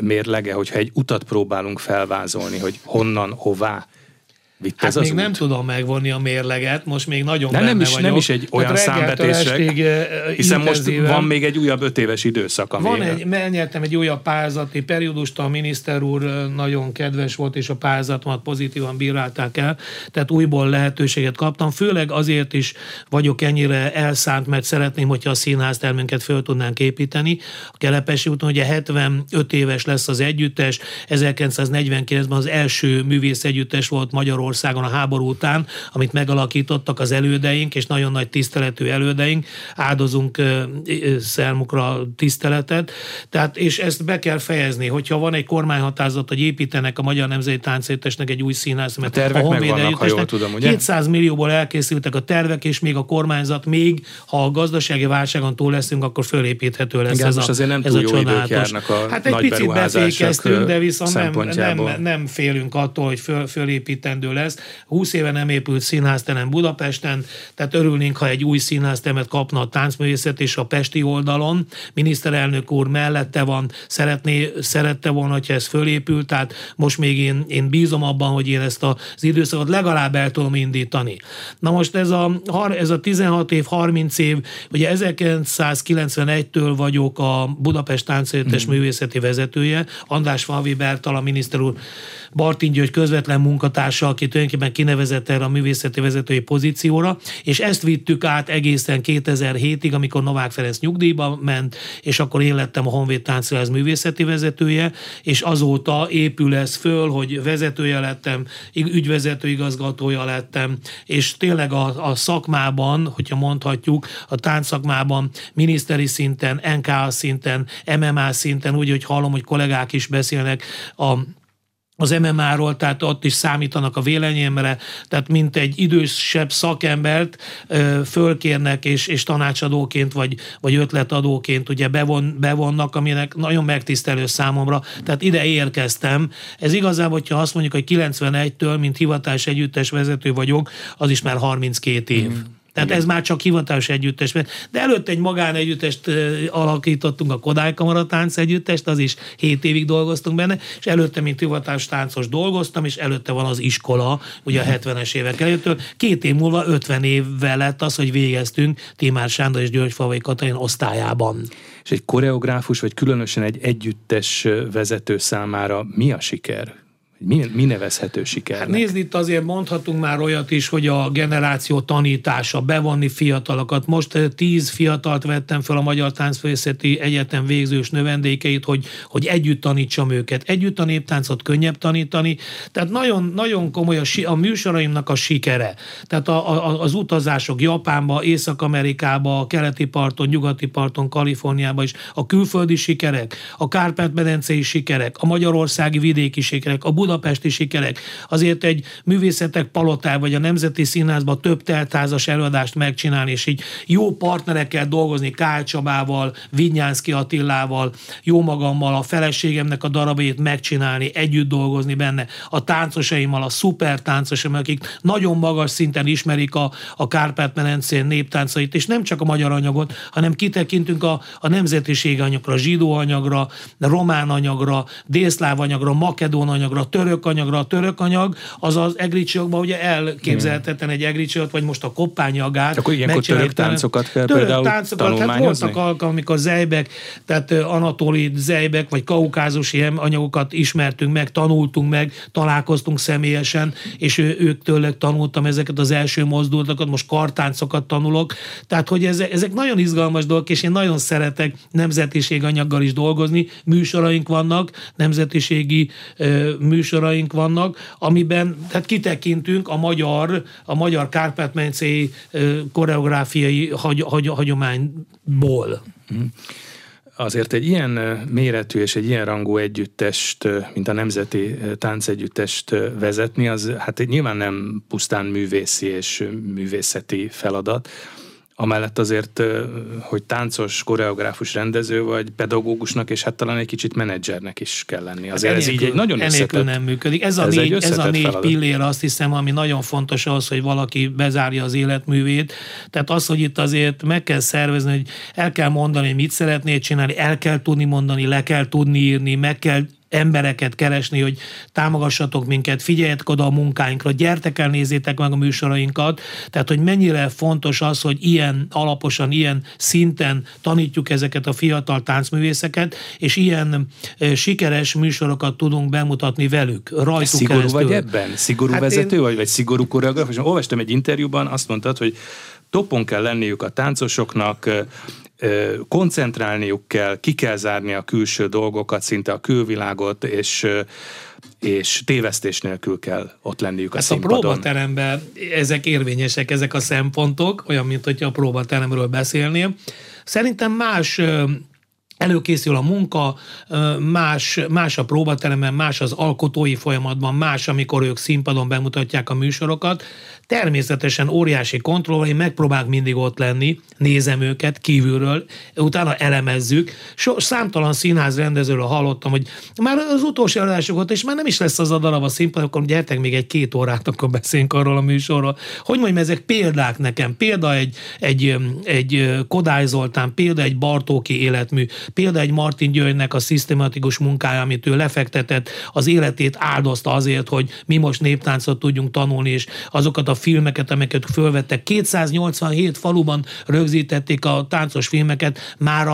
mérlege, hogyha egy utat próbálunk felvázolni, hogy honnan, hová vitt hát ez még az nem út. Tudom megvonni a mérleget, most még nagyon benne vagyok. Nem is egy olyan számvetések, hiszen most van még egy újabb 5 éves időszak. Van egy, elnyertem egy újabb pályázati periódust, a miniszter úr nagyon kedves volt, és a pályázatomat pozitívan bírálták el, tehát újból lehetőséget kaptam, főleg azért is vagyok ennyire elszánt, mert szeretném, hogyha a színháztermünket föl tudnánk építeni. A Kelepesi úton ugye 75 éves lesz az együttes, 1949-ben az első művész együttes volt Magyarországon a háború után, amit megalakítottak az elődeink, és nagyon nagy tiszteletű elődeink, áldozunk számukra tiszteletet. Tehát, és ezt be kell fejezni, hogyha van egy kormányhatározat, hogy építenek a Magyar Nemzeti Táncegyüttesnek egy új színház, mert a Honvéd Együttesnek 200 millióból elkészültek a tervek, és még a kormányzat, még ha a gazdasági válságon túl leszünk, akkor fölépíthető lesz. Igen, ez most azért nem túl jó idők járnak a hát egy picit befékeztünk, de viszont nem félünk attól, hogy fölépítendő lesz. 20 éve nem épült színházterem Budapesten, tehát örülnénk, ha egy új színházteremet kapna a táncművészet és a pesti oldalon. Miniszterelnök úr mellette van, szerette volna, hogyha ez fölépült, tehát most még én bízom abban, hogy én ezt az időszakot legalább el tudom indítani. Na most ez a 16 év, 30 év, ugye 1991-től vagyok a Budapest Táncegyüttes művészeti vezetője, Andrásfalvy Bertal, a miniszter úr Martin György közvetlen munkatársa, aki tulajdonképpen kinevezett erre a művészeti vezetői pozícióra, és ezt vittük át egészen 2007-ig, amikor Novák Ferenc nyugdíjba ment, és akkor én lettem a Honvéd Táncegyüttes művészeti vezetője, és azóta épül ez föl, hogy vezetője lettem, ügyvezető igazgatója lettem, és tényleg a szakmában, hogyha mondhatjuk, a táncszakmában, miniszteri szinten, NKA szinten, MMA szinten, úgy, hogy hallom, hogy kollégák is beszélnek az MMA-ról, tehát ott is számítanak a véleményemre, tehát mint egy idősebb szakembert fölkérnek, és tanácsadóként, vagy ötletadóként ugye bevonnak, aminek nagyon megtisztelő számomra, tehát ide érkeztem. Ez igazából, hogyha azt mondjuk, hogy 91-től, mint hivatás együttes vezető vagyok, az is már 32 év. Tehát igen. Ez már csak hivatalos együttes. De előtte egy magánegyüttest alakítottunk, a Kodály Kamara Táncegyüttest, az is 7 évig dolgoztunk benne, és előtte, mint hivatalos táncos dolgoztam, és előtte van az iskola, ugye a 70-es évek előttől. 2 év múlva 50 évvel lett az, hogy végeztünk Tímár Sándor és Györgyfalvai Katalin osztályában. És egy koreográfus, vagy különösen egy együttes vezető számára mi a siker? Mi nevezhető sikernek? Hát nézd, itt azért mondhatunk már olyat is, hogy a generáció tanítása, bevonni fiatalokat. Most 10 fiatalt vettem fel a Magyar Táncművészeti Egyetem végzős növendékeit, hogy együtt tanítsam őket. Együtt a néptáncot könnyebb tanítani. Tehát nagyon, nagyon komoly a műsoraimnak a sikere. Tehát az utazások Japánba, Észak-Amerikába, keleti parton, nyugati parton, Kaliforniába is. A külföldi sikerek, a Kárpát-medencei sikerek, a magyarországi vidéki sikerek, a budapesti sikerek. Azért egy művészetek palotában, vagy a Nemzeti Színházban több teltházas előadást megcsinálni, és így jó partnerekkel dolgozni, K. Csabával, Vidnyánszky Attilával, jó magammal, a feleségemnek a darabjait megcsinálni, együtt dolgozni benne, a táncosaimmal, a szuper táncosaimmal, akik nagyon magas szinten ismerik a Kárpát-medencén néptáncait, és nem csak a magyar anyagot, hanem kitekintünk a nemzetiség anyagra, zsidó anyagra, román anyagra, délszláv anyagra, makedón anyagra, a török anyag, az az egricsokban ugye elképzelhetetlen egy egricsot, vagy most a koppányagát. Akkor ilyenkor török táncokat kell például tanulmányozni? Voltak alkalmak, amikor zeybek, tehát anatóli zeybek, vagy kaukázusi anyagokat ismertünk meg, tanultunk meg, találkoztunk személyesen, és őktől tanultam ezeket az első mozdulatokat, most kartáncokat tanulok. Tehát, hogy ezek nagyon izgalmas dolgok, és én nagyon szeretek nemzetiség anyaggal is dolgozni. Műsoraink vannak, nemzetiségi műsoraink vannak, amiben tehát kitekintünk a magyar kárpát-medencei koreográfiai hagyományból. Azért egy ilyen méretű és egy ilyen rangú együttest, mint a Nemzeti Táncegyüttest vezetni, az hát nyilván nem pusztán művészi és művészeti feladat, amellett azért, hogy táncos, koreográfus, rendező vagy, pedagógusnak, és hát talán egy kicsit menedzsernek is kell lenni. Azért enélkül, ez így egy nagyon összetett, nem működik. Ez a négy pillér, azt hiszem, ami nagyon fontos ahhoz, hogy valaki bezárja az életművét. Tehát az, hogy itt azért meg kell szervezni, hogy el kell mondani, hogy mit szeretnél csinálni, el kell tudni mondani, le kell tudni írni, meg kell embereket keresni, hogy támogassatok minket, figyeljetek oda a munkáinkra, gyertek el, nézzétek meg a műsorainkat. Tehát, hogy mennyire fontos az, hogy ilyen alaposan, ilyen szinten tanítjuk ezeket a fiatal táncművészeket, és ilyen sikeres műsorokat tudunk bemutatni velük, rajtuk szigorú keresztül. Szigorú vagy ebben? Szigorú vezető vagy szigorú koreográfus? Olvastam egy interjúban, azt mondtad, hogy topon kell lenniük a táncosoknak, koncentrálniuk kell, ki kell zárni a külső dolgokat, szinte a külvilágot, és tévesztés nélkül kell ott lenniük a színpadon. A próbateremben ezek érvényesek, ezek a szempontok, olyan, mint hogyha a próbateremről beszélném. Szerintem más... Előkészül a munka, más a próbateremben, más az alkotói folyamatban, más, amikor ők színpadon bemutatják a műsorokat. Természetesen óriási kontroll, én megpróbálok mindig ott lenni, nézem őket kívülről, utána elemezzük. Számtalan színház rendezőről hallottam, hogy már az utolsó előadásokat, és már nem is lesz az a darab a színpadon, akkor gyertek még egy-két órát, akkor beszélünk arról a műsorról. Hogy mondjam, ezek példák nekem. Példa egy Kodály Zoltán, példa egy Bartóki életmű, példa egy Martin Györgynek a szisztematikus munkája, amit ő lefektetett, az életét áldozta azért, hogy mi most néptáncot tudjunk tanulni, és azokat a filmeket, amiket fölvettek. 287 faluban rögzítették a táncos filmeket már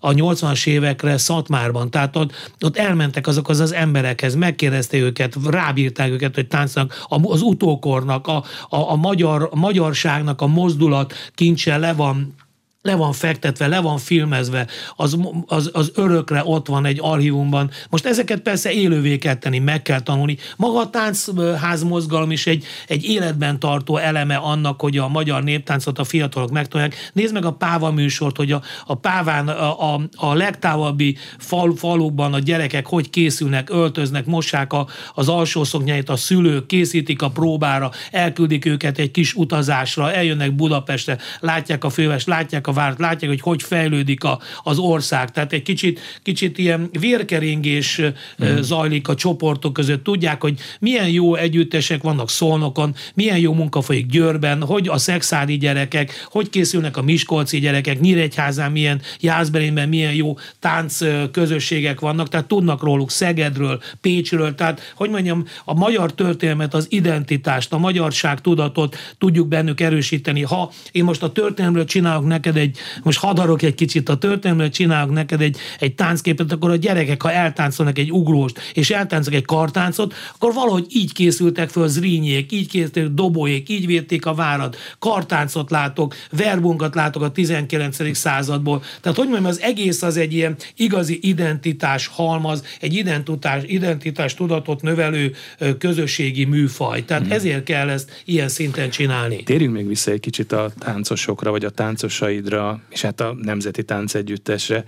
a 80-as évekre Szatmárban. Tehát ott elmentek azokhoz az emberekhez, megkérdezték őket, rábírták őket, hogy táncnak, az utókornak, a magyarságnak a mozdulat kincse le van fektetve, le van filmezve, az örökre ott van egy archívumban. Most ezeket persze élővé kell tenni, meg kell tanulni. Maga a táncházmozgalom is egy életben tartó eleme annak, hogy a magyar néptáncot a fiatalok megtanulják. Nézd meg a Páva műsort, hogy a Páván a legtávolabbi falukban a gyerekek hogy készülnek, öltöznek, mossák az alsó szoknyáit a szülők, készítik a próbára, elküldik őket egy kis utazásra, eljönnek Budapestre, látják a fővest, látják a várt, látják, hogy fejlődik az ország. Tehát egy kicsit ilyen vérkeringés zajlik a csoportok között. Tudják, hogy milyen jó együttesek vannak Szolnokon, milyen jó munka folyik Győrben, hogy a szexádi gyerekek, hogy készülnek a miskolci gyerekek, Nyíregyházán milyen, Jászberényben milyen jó tánc közösségek vannak, tehát tudnak róluk Szegedről, Pécsről, tehát hogy mondjam, a magyar történelmet, az identitást, a magyarság tudatot tudjuk bennük erősíteni. Ha én most a történelemről csinálok neked most hadarok egy kicsit a történelmről, csinálok neked egy táncképet, akkor a gyerekek, ha eltáncolnak egy ugróst, és eltáncolnak egy kartáncot, akkor valahogy így készültek föl zrínjék, így készültek dobójék, így vérték a várat, kartáncot látok, verbunkat látok a 19. századból. Tehát hogy mondjam, az egész az egy ilyen igazi identitás halmaz, egy identitás tudatot növelő közösségi műfaj. Tehát ezért kell ezt ilyen szinten csinálni. Térjünk még vissza egy kicsit a táncosokra, vagy a táncosai, és hát a Nemzeti Táncegyüttesre.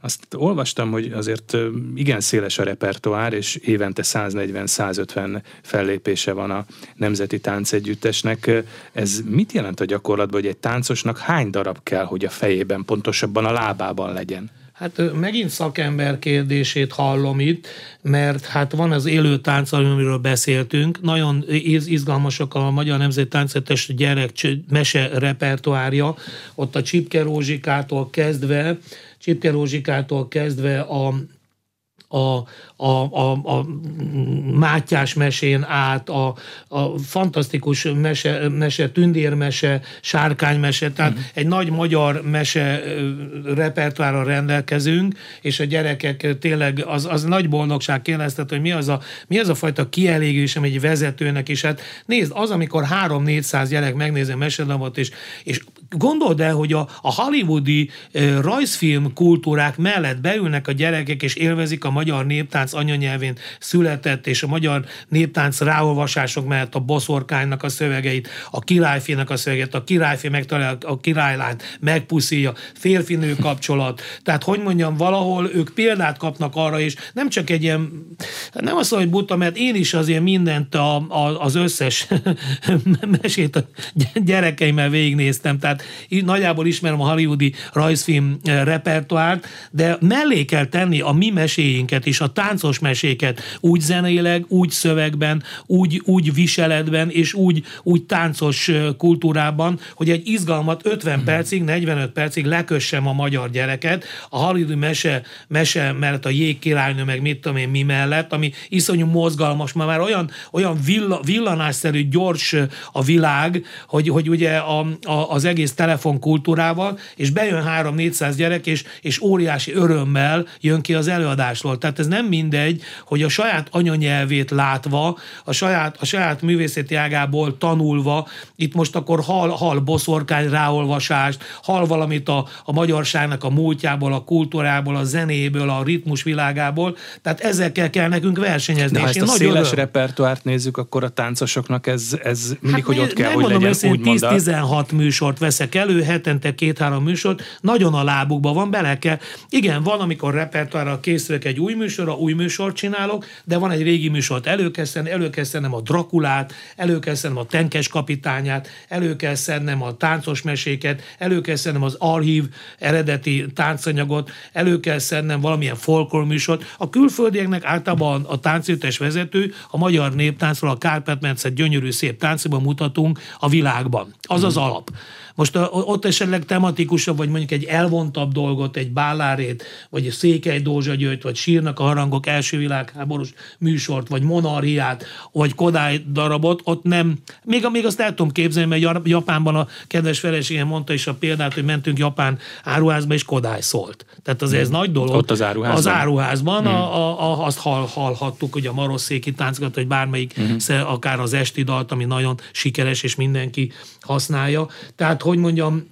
Azt olvastam, hogy azért igen széles a repertoár, és évente 140-150 fellépése van a Nemzeti Táncegyüttesnek. Ez mit jelent a gyakorlatban, hogy egy táncosnak hány darab kell, hogy a fejében, pontosabban a lábában legyen? Hát megint szakember kérdését hallom itt, mert hát van az élő tánc, amiről beszéltünk. Nagyon izgalmasak a Magyar Nemzeti Táncegyüttes gyerekmese repertoárja, ott a Csipke Rózsikától kezdve a Mátyás mesén át, a fantasztikus mese, tündérmese, sárkánymese, tehát egy nagy magyar mese repertoárral rendelkezünk, és a gyerekek tényleg, az nagy boldogság kérdeztet, hogy mi az a fajta kielégülés, ami egy vezetőnek is. Hát nézd, az, amikor 300-400 gyerek megnézi a mesedarabot, és gondold el, hogy a hollywoodi rajzfilm kultúrák mellett beülnek a gyerekek, és élvezik a magyar néptánc anyanyelvén született, és a magyar néptánc ráolvasások mellett a Boszorkánynak a szövegeit, a Királyfinak a szövegeit, a Királyfi megtalálja a királylányt, megpuszíja, férfinő kapcsolat. Tehát, hogy mondjam, valahol ők példát kapnak arra, és nem csak egy ilyen, nem azt mondom, hogy buta, mert én is azért mindent az összes mesét a gyerekeimmel végignéztem, tehát tehát nagyjából ismerem a hollywoodi rajzfilm repertoárt, de mellé kell tenni a mi meséinket és a táncos meséket úgy zeneileg, úgy szövegben, úgy viseletben és úgy táncos kultúrában, hogy egy izgalmat 50 percig, 45 percig lekössem a magyar gyereket, a hollywoodi mese mellett, a Jégkirálynő, meg mit tudom én mi mellett, ami iszonyú mozgalmas, már olyan villanásszerű gyors a világ, hogy ugye az egész telefonkultúrával, és bejön 3-400 gyerek, és óriási örömmel jön ki az előadásról. Tehát ez nem mindegy, hogy a saját anyanyelvét látva, a saját művészeti ágából tanulva, itt most akkor hal boszorkány ráolvasást, hal valamit a magyarságnak a múltjából, a kultúrából, a zenéből, a ritmus világából, tehát ezekkel kell nekünk versenyezni. De ha ezt a széles repertoárt nézzük, akkor a táncosoknak ez mindig, hogy ott kell, hogy legyen. Nem mondom, hogy 10-16 műsort veszek elő, hetente 2-3 műsort, nagyon a lábukba van, bele kell. Igen, van, amikor repertoárral készülök egy új műsort csinálok, de van egy régi műsort elő kell szednem a Drakulát, elő kell szednem a Tenkes kapitányát, elő kell szednem a táncos meséket, elő kell szednem az archív eredeti táncanyagot, elő kell szednem valamilyen folklor műsort. A külföldieknek általában a táncüttes vezető a magyar néptáncról, a Kárpát-medence gyönyörű szép táncban mutatunk a világban. Az az alap. Most ott esetleg tematikusabb, vagy mondjuk egy elvontabb dolgot, egy Bálárét, vagy egy Székely Dózsa Györgyt, vagy Sírnak a harangok első világháborús műsort, vagy Monarhiát, vagy Kodály darabot, ott nem. Még azt el tudom képzelni, mert Japánban a kedves feleségem mondta is a példát, hogy mentünk Japán áruházba, és Kodály szólt. Tehát azért ez nagy dolog. Ott az áruházban. Az áruházban azt hallhattuk, hogy a marosszéki táncokat, vagy bármelyik, akár az esti dalt, ami nagyon sikeres, és mindenki használja. Tehát, hogy mondjam,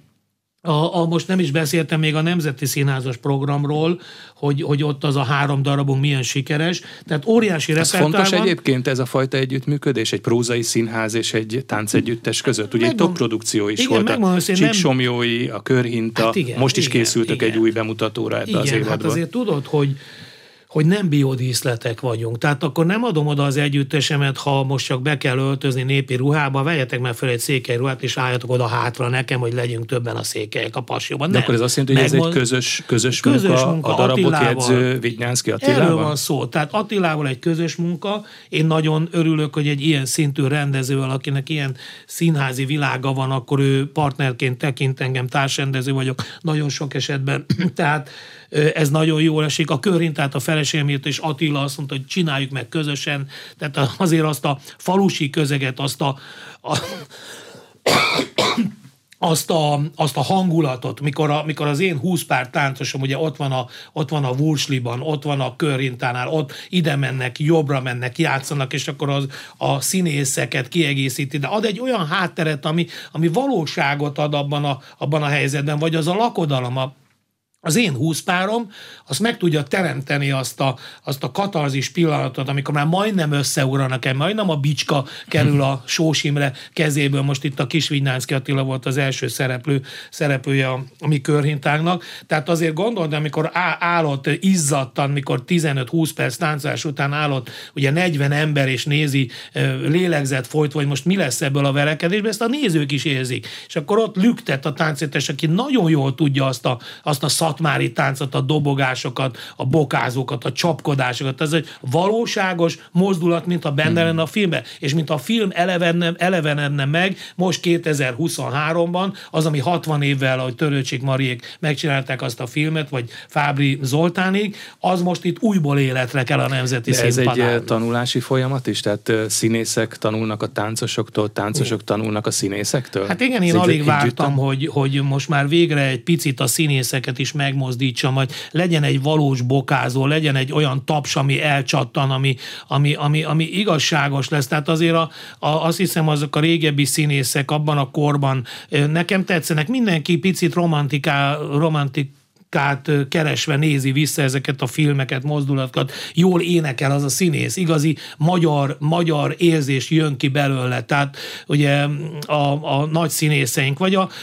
most nem is beszéltem még a Nemzeti Színházas programról, hogy ott az a 3 darabunk milyen sikeres. Tehát óriási repertoárban. Ez fontos egyébként, ez a fajta együttműködés, egy prózai színház és egy táncegyüttes között. Ugye egy topprodukció is volt, a Csíksomjói, a Körhinta, hát igen, most is készültök egy új bemutatóra ebbe az évadban. Hát azért tudod, hogy nem biodíszletek vagyunk. Tehát akkor nem adom oda az együttesemet, ha most csak be kell öltözni népi ruhába, vegyetek már fel egy székely ruhát, és álljatok oda hátra nekem, hogy legyünk többen a székelyek a Passióban. Nem. De akkor ez azt jelenti, hogy ez egy közös munka, a darabot Attilával, jegyző Vidnyánszky Attilával? Erről van szó. Tehát Attilával egy közös munka. Én nagyon örülök, hogy egy ilyen szintű rendezővel, akinek ilyen színházi világa van, akkor ő partnerként tekint engem, társrendező vagyok nagyon sok esetben. Tehát ez nagyon jól esik. A Körhintát a feleségem írt, és Attila azt mondta, hogy csináljuk meg közösen. Tehát azért azt a falusi közeget, azt a hangulatot, mikor az én 20 pár táncosom, ugye ott van a Wursliban, ott van a Körhintánál, ott ide mennek, jobbra mennek, játszanak, és akkor a színészeket kiegészíti, de ad egy olyan hátteret, ami valóságot ad abban a helyzetben, vagy az a lakodalom, az én 20 párom, azt meg tudja teremteni azt a katarzis pillanatot, amikor már majdnem összeugranak, majdnem a bicska kerül a Sós Imre kezéből. Most itt a kis Vidnyánszky Attila volt az első szereplője a mi Körhintánknak. Tehát azért gondold, amikor állott izzadtan, mikor 15-20 perc táncolás után állott ugye 40 ember és nézi lélegzet folytva, hogy most mi lesz ebből a verekedésből, ezt a nézők is érzik. És akkor ott lüktet a táncétes, aki nagyon jól tudja azt a szatmári táncot, a dobogásokat, a bokázókat, a csapkodásokat. Ez egy valóságos mozdulat, mint a benne lenne a filmben. És mint a film elevenedne meg most 2023-ban, az, ami 60 évvel, ahogy Törőcsik Mariék megcsinálták azt a filmet, vagy Fábry Zoltánig, az most itt újból életre kell a Nemzeti Színpadán. Ez egy tanulási folyamat is? Tehát színészek tanulnak a táncosoktól, táncosok tanulnak a színészektől? Hát igen, én alig vártam, hogy most már végre egy picit a színészeket is megmozdítsa, majd legyen egy valós bokázó, legyen egy olyan taps, ami elcsattan, ami igazságos lesz. Tehát azért azt hiszem, azok a régebbi színészek abban a korban nekem tetszenek. Mindenki picit romantikus Kát keresve nézi vissza ezeket a filmeket, mozdulatokat, jól énekel az a színész, igazi magyar érzés jön ki belőle, tehát ugye a nagy színészeink,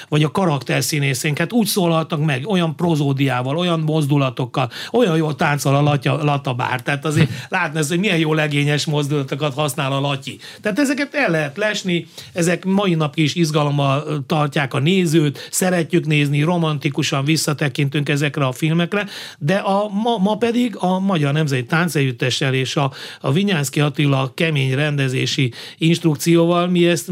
vagy a karakterszínészeink, hát úgy szólaltak meg, olyan prozódiával, olyan mozdulatokkal, olyan jól táncol a Latabár, tehát azért látni ezt, hogy milyen jó legényes mozdulatokat használ a Latyi. Tehát ezeket el lehet lesni, ezek mai napig is izgalommal tartják a nézőt, szeretjük nézni, romantikusan visszatekintünk ezekre a filmekre, de ma pedig a Magyar Nemzeti Táncegyüttessel és a Vidnyánszky Attila kemény rendezési instrukcióval mi ezt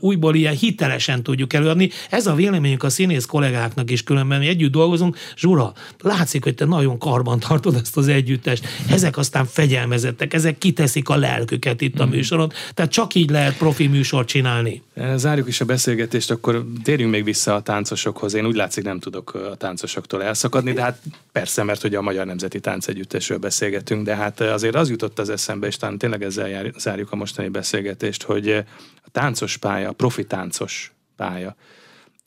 újból ilyen hitelesen tudjuk előadni. Ez a véleményünk a színész kollégáknak is, különben mi együtt dolgozunk. Zsura, látszik, hogy te nagyon karban tartod ezt az együttest. Ezek aztán fegyelmezettek, ezek kiteszik a lelküket itt a műsoron, tehát csak így lehet profi műsort csinálni. Zárjuk is a beszélgetést, akkor térjünk még vissza a táncosokhoz. Én úgy látszik, nem tudok a táncosoktól elszakadni, de hát persze, mert hogy a Magyar Nemzeti Táncegyüttesről beszélgetünk, de hát azért az jutott az eszembe, és talán tényleg ezzel zárjuk a mostani beszélgetést, hogy a táncos pálya, a profi táncos pálya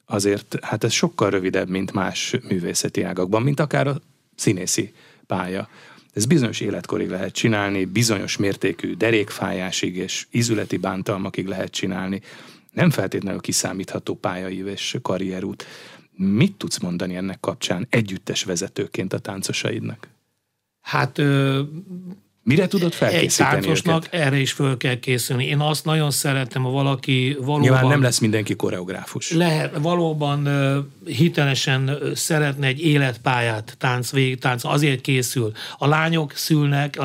azért, hát ez sokkal rövidebb, mint más művészeti ágakban, mint akár a színészi pálya. Ez bizonyos életkorig lehet csinálni, bizonyos mértékű derékfájásig és ízületi bántalmakig lehet csinálni. Nem feltétlenül kiszámítható pályaív és karrierút. Mit tudsz mondani ennek kapcsán együttes vezetőként a táncosaidnak? Hát... Mire tudod felkészíteni? Egy táncosnak erre is föl kell készülni. Én azt nagyon szeretem, ha valaki valóban... Nyilván nem lesz mindenki koreográfus. Valóban hitelesen szeretne egy életpályát tánc. Azért készül. A lányok szülnek,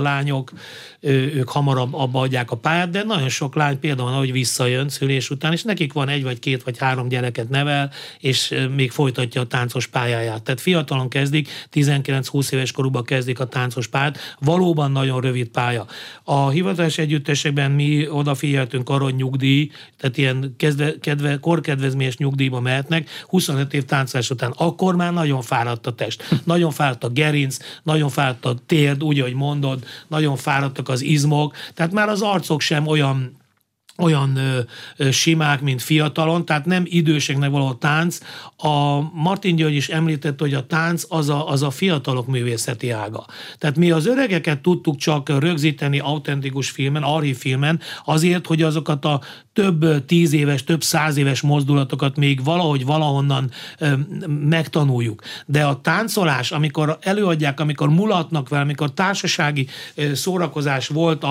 ők hamarabb abba adják a pályát, de nagyon sok lány például, ahogy visszajön szülés után, és nekik van egy vagy két vagy három gyereket nevel, és még folytatja a táncos pályáját. Tehát fiatalon kezdik, 19-20 éves korúban kezdik a táncos pályát. Valóban nagyon rövid pálya. A hivatalos együttesekben mi odafigyeltünk arra, hogy nyugdíj, tehát ilyen korkedvezményes nyugdíjba mehetnek, 25 év táncás után. Akkor már nagyon fáradt a test, nagyon fáradt a gerinc, nagyon fáradt a térd, úgy, ahogy mondod, nagyon fáradtak az izmok, tehát már az arcok sem olyan simák, mint fiatalon, tehát nem időseknek való tánc. A Martin György is említett, hogy a tánc az a fiatalok művészeti ága. Tehát mi az öregeket tudtuk csak rögzíteni autentikus filmen, archív filmen, azért, hogy azokat a több 10 éves, több 100 éves mozdulatokat még valahogy valahonnan megtanuljuk. De a táncolás, amikor előadják, amikor mulatnak vele, amikor társasági szórakozás volt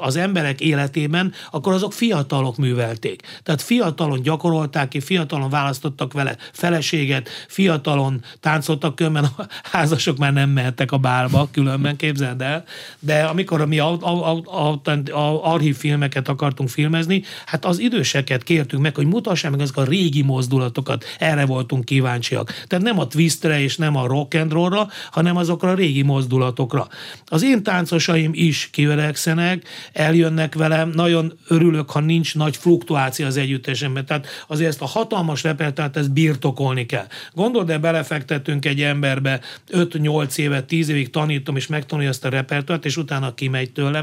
az emberek életében, akkor azok fiatalok művelték. Tehát fiatalon gyakorolták ki, fiatalon választottak vele feleséget, fiatalon táncoltak, különben a házasok már nem mehettek a bálba, különben képzeld el. De amikor mi archív filmeket akartunk filmezni, hát az időseket kértünk meg, hogy mutassák meg ezeket a régi mozdulatokat, erre voltunk kíváncsiak. Tehát nem a twistre és nem a rock and rollra, hanem azokra a régi mozdulatokra. Az én táncosaim is kiöregszenek, eljönnek velem, nagyon örülök, ha nincs nagy fluktuáció az együttesemben. Tehát azért ezt a hatalmas repertoárt, ezt birtokolni kell. Gondold el, belefektetünk egy emberbe 5-8 évet, 10 évig tanítom, és megtanulja ezt a repertoárt, és utána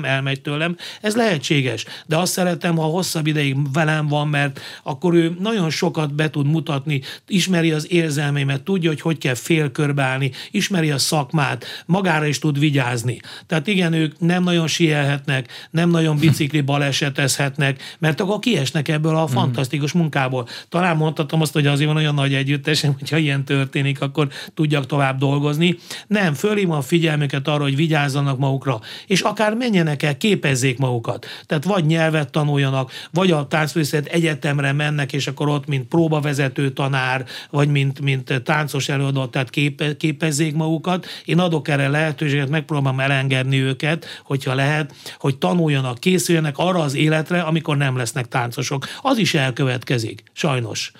elmegy tőlem. Ez lehetséges. De azt szeretem, ha hosszabb ideig velem van, mert akkor ő nagyon sokat be tud mutatni, ismeri az érzelmeimet, tudja, hogy kell félkörbeállni, ismeri a szakmát, magára is tud vigyázni. Tehát igen, ők nem nagyon sielhetnek, nem nagyon bicikli balesetezhetnek, mert akkor kiesnek ebből a fantasztikus munkából. Talán mondhatom azt, hogy azért van olyan nagy együttesem, hogyha ilyen történik, akkor tudjak tovább dolgozni. Nem, fölhívom a figyelmüket arra, hogy vigyázzanak magukra, és akár menjenek el, képezzék magukat. Tehát vagy nyelvet tanuljanak, vagy a táncművészet egyetemre mennek, és akkor ott, mint próbavezető tanár, vagy mint táncos előadó, tehát képezzék magukat. Én adok erre lehetőséget, megpróbálom elengedni őket, hogyha lehet, hogy tanuljanak, készüljenek arra az életre, amikor nem lesznek táncosok. Az is elkövetkezik, sajnos.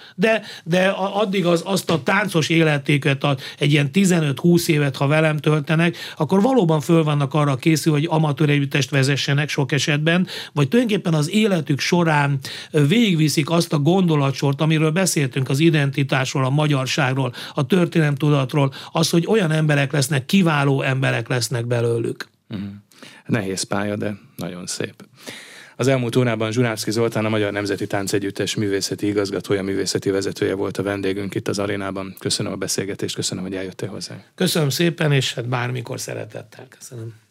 De addig azt a táncos életéket, egy ilyen 15-20 évet, ha velem töltenek, akkor valóban föl vannak arra készülve, hogy amatőr együttest vezessenek sok esetben, vagy tulajdonképpen az életük során végigviszik azt a gondolatsort, amiről beszéltünk, az identitásról, a magyarságról, a történelemtudatról, az, hogy olyan emberek lesznek, kiváló emberek lesznek belőlük. Nehéz pálya, de nagyon szép. Az elmúlt órában Zsuráfszky Zoltán, a Magyar Nemzeti Táncegyüttes művészeti igazgatója, művészeti vezetője volt a vendégünk itt az arénában. Köszönöm a beszélgetést, köszönöm, hogy eljöttél hozzá. Köszönöm szépen, és hát bármikor szeretettel. Köszönöm.